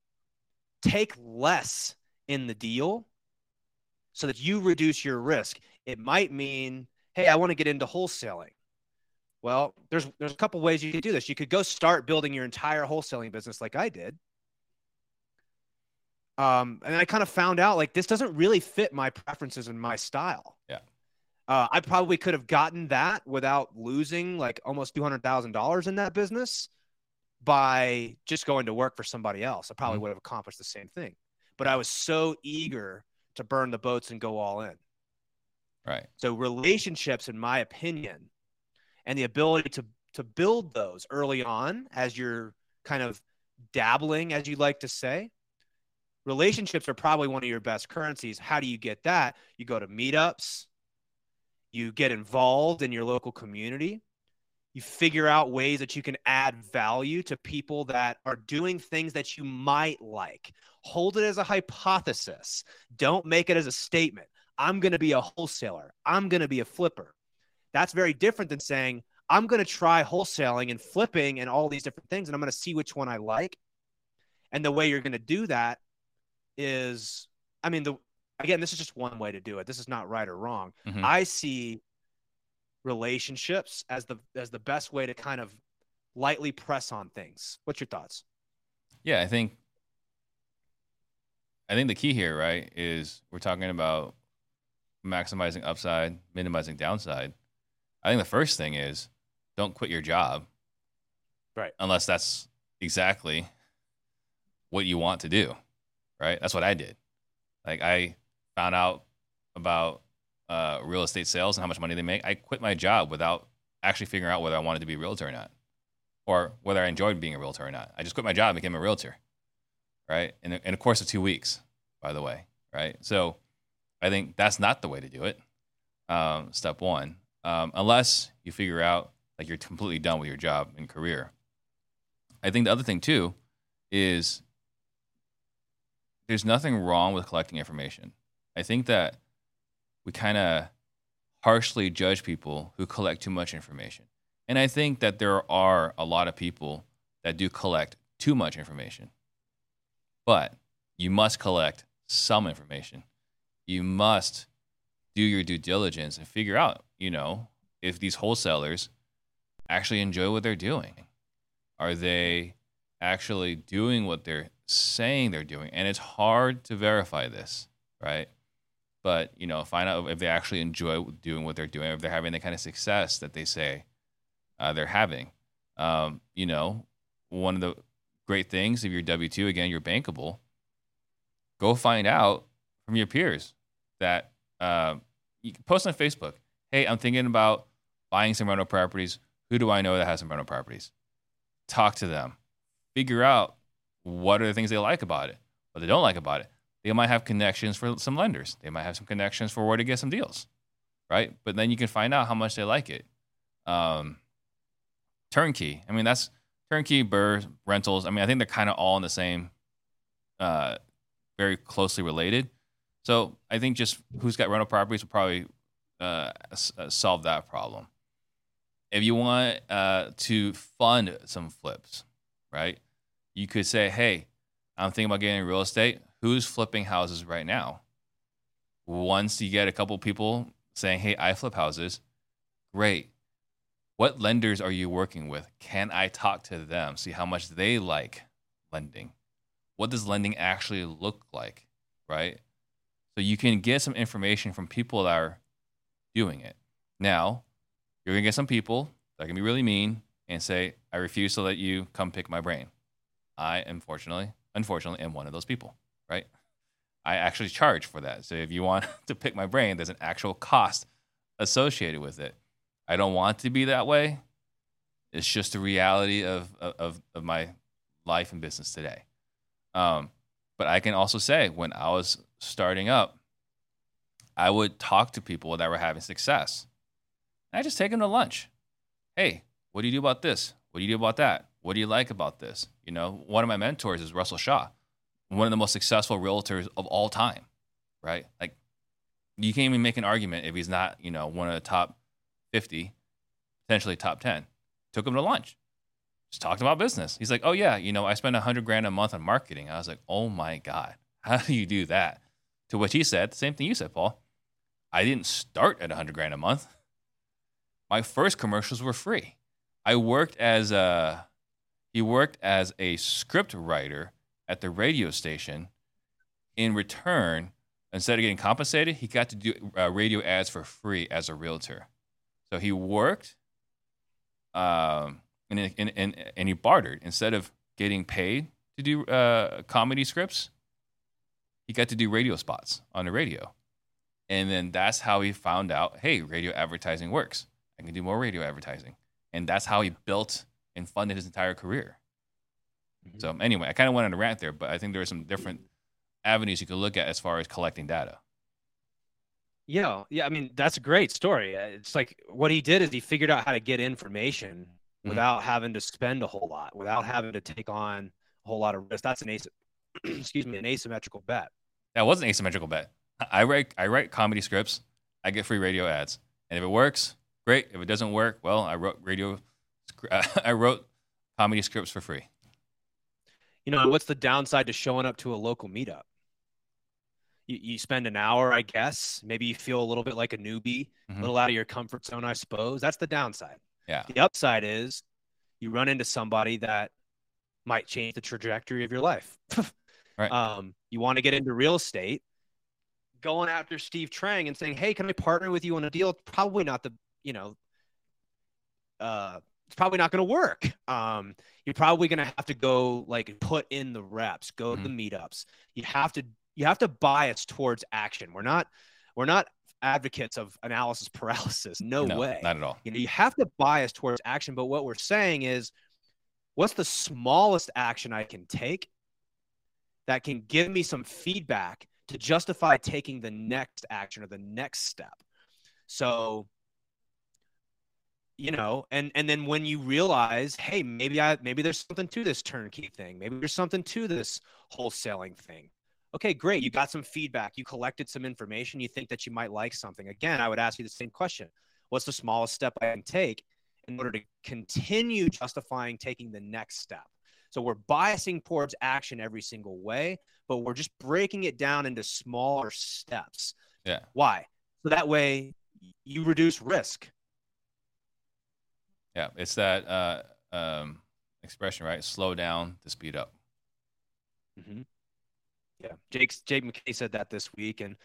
take less in the deal so that you reduce your risk. It might mean, hey, I want to get into wholesaling. Well, there's a couple ways you could do this. You could go start building your entire wholesaling business like I did. And I kind of found out, like, this doesn't really fit my preferences and my style. Yeah. I probably could have gotten that without losing like almost $200,000 in that business by just going to work for somebody else. I probably would have accomplished the same thing, but I was so eager to burn the boats and go all in. Right. So relationships, in my opinion, and the ability to build those early on as you're kind of dabbling, as you like to say, relationships are probably one of your best currencies. How do you get that? You go to meetups. You get involved in your local community. You figure out ways that you can add value to people that are doing things that you might like. Hold it as a hypothesis. Don't make it as a statement. I'm going to be a wholesaler. I'm going to be a flipper. That's very different than saying, I'm going to try wholesaling and flipping and all these different things, and I'm going to see which one I like. And the way you're going to do that is, I mean, again, this is just one way to do it. This is not right or wrong. Mm-hmm. I see relationships as the best way to kind of lightly press on things. What's your thoughts? Yeah, I think the key here, right, is we're talking about maximizing upside, minimizing downside. I think the first thing is don't quit your job. Right. Unless that's exactly what you want to do, right? That's what I did. Like, I found out about real estate sales and how much money they make. I quit my job without actually figuring out whether I wanted to be a realtor or not, or whether I enjoyed being a realtor or not. I just quit my job and became a realtor, right? In a course of 2 weeks, by the way, right? So I think that's not the way to do it, step one, unless you figure out like you're completely done with your job and career. I think the other thing too is there's nothing wrong with collecting information. I think that we kind of harshly judge people who collect too much information. And I think that there are a lot of people that do collect too much information. But you must collect some information. You must do your due diligence and figure out, if these wholesalers actually enjoy what they're doing. Are they actually doing what they're saying they're doing? And it's hard to verify this, right? But, find out if they actually enjoy doing what they're doing, if they're having the kind of success that they say they're having. One of the great things, if you're W-2, again, you're bankable, go find out from your peers that you can post on Facebook, hey, I'm thinking about buying some rental properties. Who do I know that has some rental properties? Talk to them. Figure out what are the things they like about it, what they don't like about it. They might have connections for some lenders. They might have some connections for where to get some deals, right? But then you can find out how much they like it. Turnkey. I mean, that's turnkey, BRRRR, rentals. I mean, I think they're kind of all in the same, very closely related. So I think just who's got rental properties will probably solve that problem. If you want to fund some flips, right, you could say, hey, I'm thinking about getting into real estate. Who's flipping houses right now? Once you get a couple people saying, hey, I flip houses, great. What lenders are you working with? Can I talk to them? See how much they like lending. What does lending actually look like, right? So you can get some information from people that are doing it. Now, you're going to get some people that can be really mean and say, I refuse to let you come pick my brain. I, unfortunately, am one of those people. Right? I actually charge for that. So if you want to pick my brain, there's an actual cost associated with it. I don't want to be that way. It's just the reality of my life and business today. But I can also say when I was starting up, I would talk to people that were having success. And I just take them to lunch. Hey, what do you do about this? What do you do about that? What do you like about this? One of my mentors is Russell Shaw, one of the most successful realtors of all time, right? Like, you can't even make an argument if he's not, one of the top 50, potentially top 10. Took him to lunch. Just talked about business. He's like, oh yeah, I spend $100,000 a month on marketing. I was like, oh my God, how do you do that? To which he said, the same thing you said, Paul. I didn't start at $100,000 a month. My first commercials were free. He worked as a script writer at the radio station. In return, instead of getting compensated, he got to do radio ads for free as a realtor. So he worked and he bartered. Instead of getting paid to do comedy scripts, he got to do radio spots on the radio. And then that's how he found out, hey, radio advertising works. I can do more radio advertising. And that's how he built and funded his entire career. So anyway, I kind of went on a rant there, but I think there are some different avenues you could look at as far as collecting data. Yeah. I mean, that's a great story. It's like what he did is he figured out how to get information without having to spend a whole lot, without having to take on a whole lot of risk. That's an asymmetrical bet. That was an asymmetrical bet. I write comedy scripts. I get free radio ads. And if it works, great. If it doesn't work, well, I wrote comedy scripts for free. You know, what's the downside to showing up to a local meetup? You spend an hour, I guess. Maybe you feel a little bit like a newbie, a little out of your comfort zone, I suppose. That's the downside. Yeah. The upside is you run into somebody that might change the trajectory of your life. Right. You want to get into real estate, going after Steve Trang and saying, hey, can I partner with you on a deal? Probably not it's probably not going to work. You're probably going to have to go put in the reps, go to the meetups. You have to bias towards action. We're not advocates of analysis paralysis. No way. Not at all. You have to bias towards action. But what we're saying is, what's the smallest action I can take that can give me some feedback to justify taking the next action or the next step? So, and then when you realize, hey, maybe there's something to this turnkey thing. Maybe there's something to this wholesaling thing. Okay, great. You got some feedback. You collected some information. You think that you might like something. Again, I would ask you the same question. What's the smallest step I can take in order to continue justifying taking the next step? So we're biasing towards action every single way, but we're just breaking it down into smaller steps. Yeah. Why? So that way you reduce risk. Yeah. It's that expression, right? Slow down to speed up. Mm-hmm. Yeah, Jake McKay said that this week, and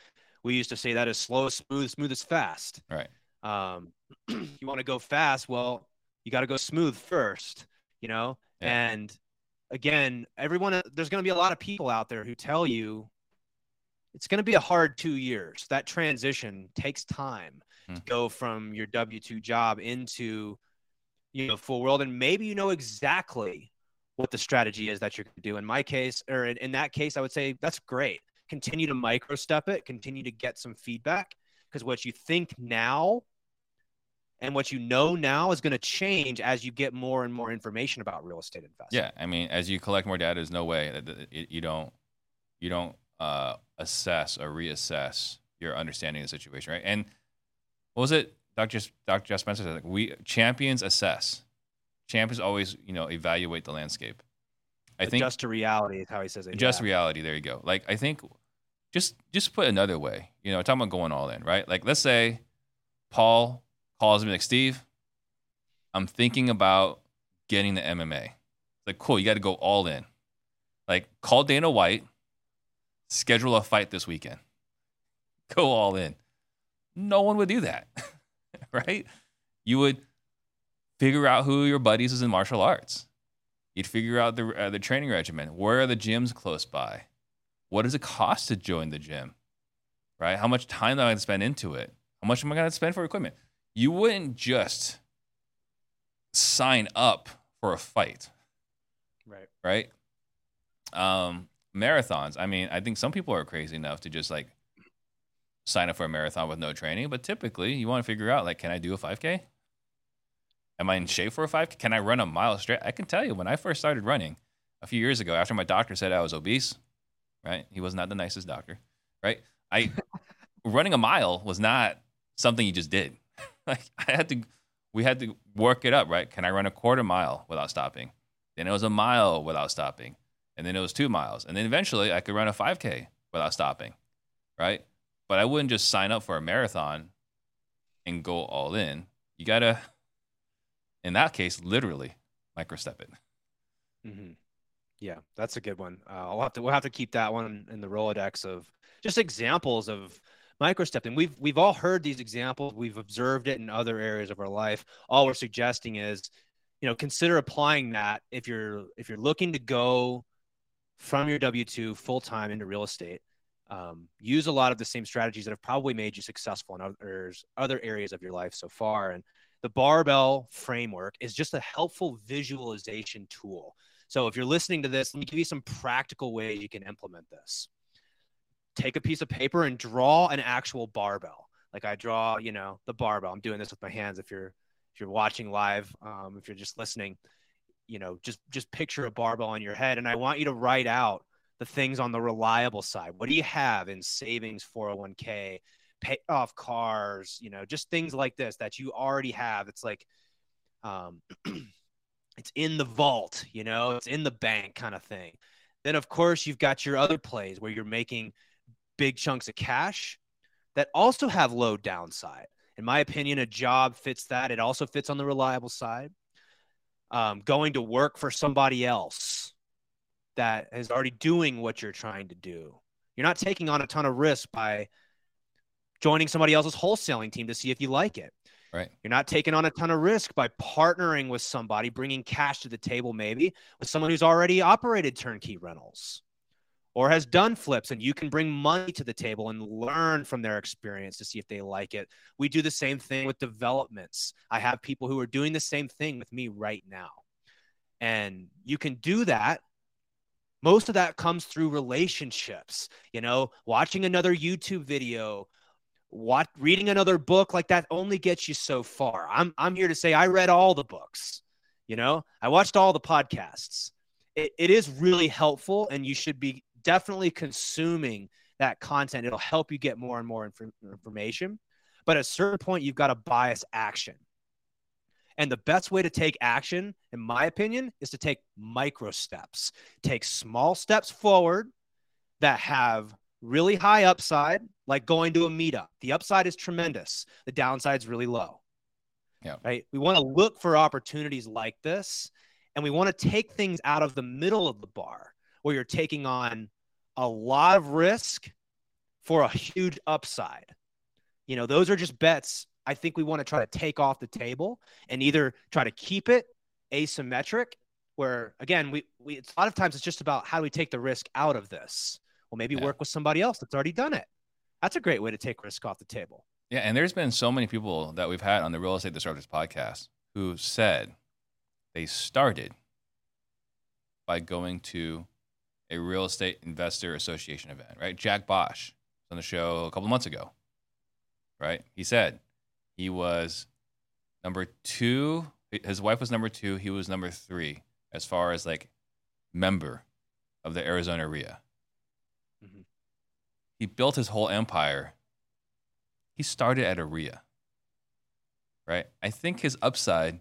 we used to say that is slow, smooth is fast. Right. You want to go fast? Well, you got to go smooth first. Yeah. And again, there's going to be a lot of people out there who tell you it's going to be a hard 2 years. That transition takes time to go from your W-2 job into full world, and maybe exactly what the strategy is that you're going to do. In my case, or in that case, I would say that's great. Continue to micro-step it, continue to get some feedback, because what you think now and what you know now is going to change as you get more and more information about real estate investing. Yeah. I mean, as you collect more data, there's no way that you don't assess or reassess your understanding of the situation. Right. And what was it? Dr. Jeff Spencer said, we champions assess. Champions always, evaluate the landscape. Adjust to reality is how he says it. Adjust reality. There you go. I think just put another way, talking about going all in, right? Let's say Paul calls me Steve, I'm thinking about getting the MMA. Cool. You got to go all in. Call Dana White, schedule a fight this weekend, go all in. No one would do that, right? You would figure out who your buddies is in martial arts. You'd figure out the training regimen. Where are the gyms close by? What does it cost to join the gym, right? How much time am I going to spend into it? How much am I going to spend for equipment? You wouldn't just sign up for a fight, right? Marathons. I mean, I think some people are crazy enough to just sign up for a marathon with no training, but typically you want to figure out can I do a 5K? Am I in shape for a 5K? Can I run a mile straight? I can tell you when I first started running a few years ago, after my doctor said I was obese, right? He was not the nicest doctor, right? Running a mile was not something you just did. We had to work it up, right? Can I run a quarter mile without stopping? Then it was a mile without stopping. And then it was 2 miles. And then eventually I could run a 5K without stopping, right? But I wouldn't just sign up for a marathon and go all in. You got to... In that case, literally microstep it. Mm-hmm. Yeah, that's a good one. We'll have to keep that one in the Rolodex of just examples of microstepping. We've all heard these examples. We've observed it in other areas of our life. All we're suggesting is, consider applying that if you're looking to go from your W-2 full time into real estate. Use a lot of the same strategies that have probably made you successful in other areas of your life so far. And the barbell framework is just a helpful visualization tool. So if you're listening to this, let me give you some practical ways you can implement this. Take a piece of paper and draw an actual barbell. Like I draw, you know, the barbell. I'm doing this with my hands. If you're watching live, if you're just listening, you know, just picture a barbell on your head. And I want you to write out the things on the reliable side. What do you have in savings, 401k, pay off cars, you know, just things like this that you already have. It's like, it's in the vault, you know, it's in the bank kind of thing. Then of course you've got your other plays where you're making big chunks of cash that also have low downside. In my opinion, a job fits that. It also fits on the reliable side. Going to work for somebody else that is already doing what you're trying to do. You're not taking on a ton of risk by joining somebody else's wholesaling team to see if you like it. Right. You're not taking on a ton of risk by partnering with somebody, bringing cash to the table, maybe with someone who's already operated turnkey rentals or has done flips, and you can bring money to the table and learn from their experience to see if they like it. We do the same thing with developments. I have people who are doing the same thing with me right now. And you can do that. Most of that comes through relationships, you know, watching another YouTube video, reading another book. Like that only gets you so far. I'm here to say I read all the books, you know, I watched all the podcasts. It is really helpful, and you should be definitely consuming that content. It'll help you get more and more information, but at a certain point you've got to bias action. And the best way to take action, in my opinion, is to take micro steps. Take small steps forward that have really high upside, like going to a meetup. The upside is tremendous. The downside's really low. Yeah. Right? We want to look for opportunities like this, and we want to take things out of the middle of the bar where you're taking on a lot of risk for a huge upside. You know, those are just bets I think we want to try to take off the table and either try to keep it asymmetric, where again, it's a lot of times it's just about how do we take the risk out of this? Well, maybe work with somebody else that's already done it. That's a great way to take risk off the table. Yeah. And there's been so many people that we've had on the Real Estate Disruptors podcast who said they started by going to a real estate investor association event, right? Jack Bosch was on the show a couple months ago, right? He said, he was number two. His wife was number two. He was number three as far as like member of the Arizona RIA. Mm-hmm. He built his whole empire. He started at a RIA, right? I think his upside,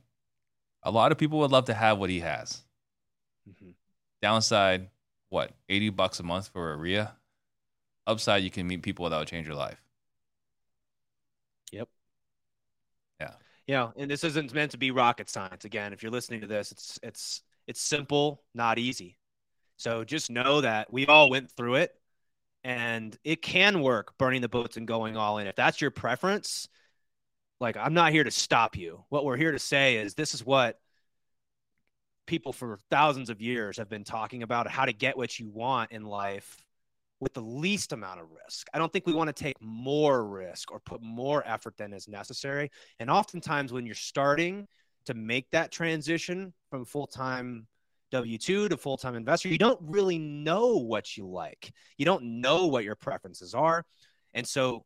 a lot of people would love to have what he has. Mm-hmm. Downside, what, $80 a month for a RIA? Upside, you can meet people that will change your life. Yep. Yeah, and this isn't meant to be rocket science. Again, if you're listening to this, it's simple, not easy. So just know that we all went through it, and it can work burning the boats and going all in. If that's your preference, like I'm not here to stop you. What we're here to say is this is what people for thousands of years have been talking about, how to get what you want in life with the least amount of risk. I don't think we want to take more risk or put more effort than is necessary. And oftentimes when you're starting to make that transition from full-time W-2 to full-time investor, you don't really know what you like. You don't know what your preferences are. And so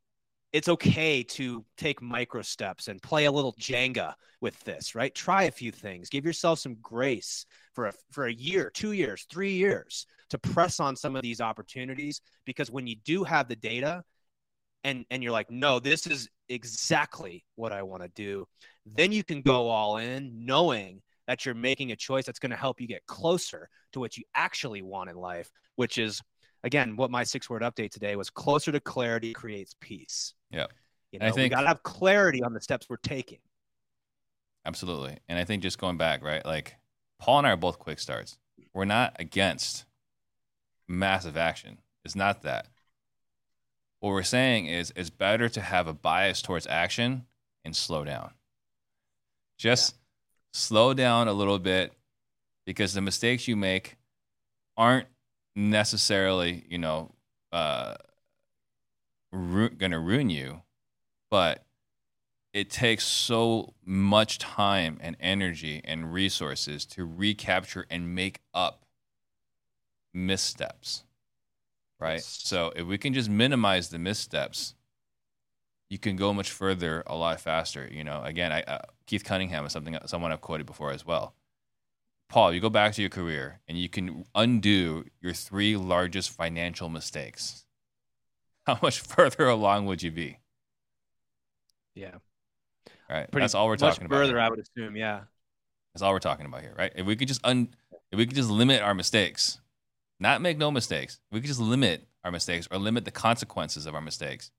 it's okay to take micro steps and play a little Jenga with this, right? Try a few things. Give yourself some grace for a year, 2 years, 3 years to press on some of these opportunities, because when you do have the data and you're like, no, this is exactly what I want to do, then you can go all in knowing that you're making a choice that's going to help you get closer to what you actually want in life, which is, again, what my 6-word update today was: closer to clarity creates peace. Yeah. You know, I think we got to have clarity on the steps we're taking. Absolutely. And I think just going back, right? Like Paul and I are both quick starts. We're not against massive action. It's not that. What we're saying is it's better to have a bias towards action and slow down. Just slow down a little bit, because the mistakes you make aren't necessarily, you know, going to ruin you, but it takes so much time and energy and resources to recapture and make up missteps, right? Yes. So if we can just minimize the missteps, you can go much further a lot faster. You know, again, Keith Cunningham is someone I've quoted before as well. Paul, you go back to your career and you can undo your 3 largest financial mistakes. How much further along would you be? Yeah. All right. That's all we're talking about. Much further, I would assume. Yeah. That's all we're talking about here, right? If we could just limit our mistakes, not make no mistakes. If we could just limit our mistakes or limit the consequences of our mistakes,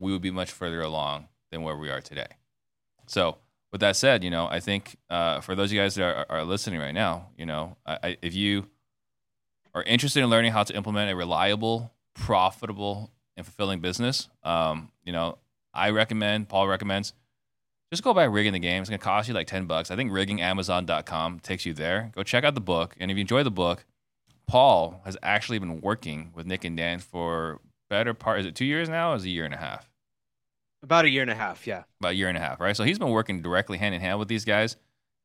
we would be much further along than where we are today. So, with that said, you know, I think for those of you guys that are listening right now, you know, if you are interested in learning how to implement a reliable, profitable, and fulfilling business, you know, Paul recommends, just go by Rigging the Game. It's going to cost you like $10. I think riggingamazon.com takes you there. Go check out the book. And if you enjoy the book, Paul has actually been working with Nick and Dan for better part, is it 2 years now or is it a year and a half? About a year and a half, yeah. About a year and a half, right? So he's been working directly hand-in-hand with these guys,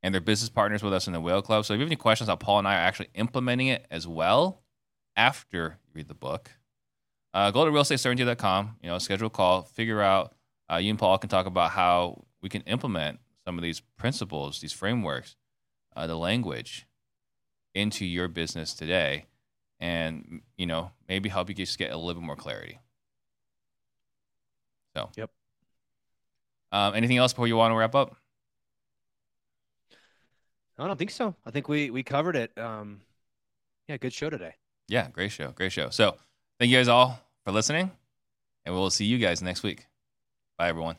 and they're business partners with us in the Whale Club. So if you have any questions how Paul and I are actually implementing it as well after you read the book, go to realestatecertainty.com, you know, schedule a call, figure out, you and Paul can talk about how we can implement some of these principles, these frameworks, the language into your business today and, you know, maybe help you just get a little bit more clarity. So. Yep. Anything else before you want to wrap up? I don't think so. I think we covered it. Yeah, good show today. Yeah, great show. Great show. So thank you guys all for listening, and we'll see you guys next week. Bye, everyone.